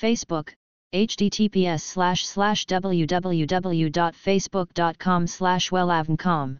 Facebook https://www.facebook.com/wellavncom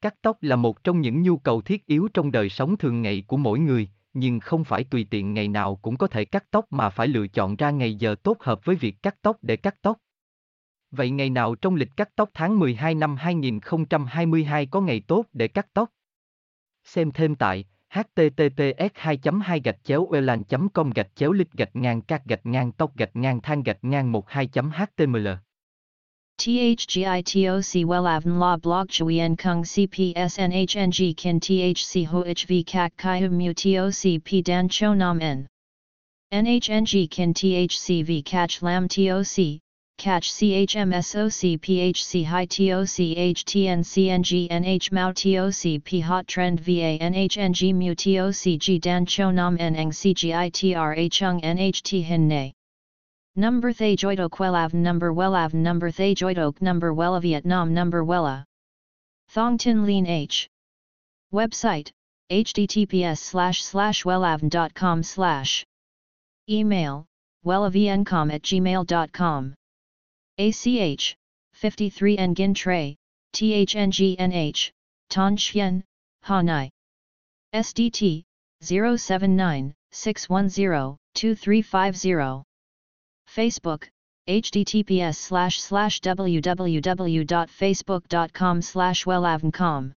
Cắt tóc là một trong những nhu cầu thiết yếu trong đời sống thường ngày của mỗi người, nhưng không phải tùy tiện ngày nào cũng có thể cắt tóc mà phải lựa chọn ra ngày giờ tốt hợp với việc cắt tóc để cắt tóc. Vậy ngày nào trong lịch cắt tóc tháng 12 năm 2022 có ngày tốt để cắt tóc? Xem thêm tại https://wellavn.com/lịch-cắt-tóc-than-12.html THGITOC WELLAVN LA BLOG CHUI EN KUNG CPS NHNG KIN THC HOHV CAC CHI HUM MU TOC P DAN CHO NAM N NHNG KIN THC V CACH LAM TOC Catch CHMSOC PHC High TOC HTNCNG NH MAU TOC P Hot Trend VA NHNG MU TOC G DAN CHO NAM NNG CGITRA Chung NHT Hin Nay Number Thay Joitok Wellavn Number Thay Joitok Number Wella Vietnam Number Wella Thong Tin Lean H Website https://wellavn.com/ Email wellavncom@gmail.com ACH 53 Nguyen Trai THNGNH Thanh Chien Hà Nội SDT 079-610-2350 Facebook https://www.facebook.com/wellavncom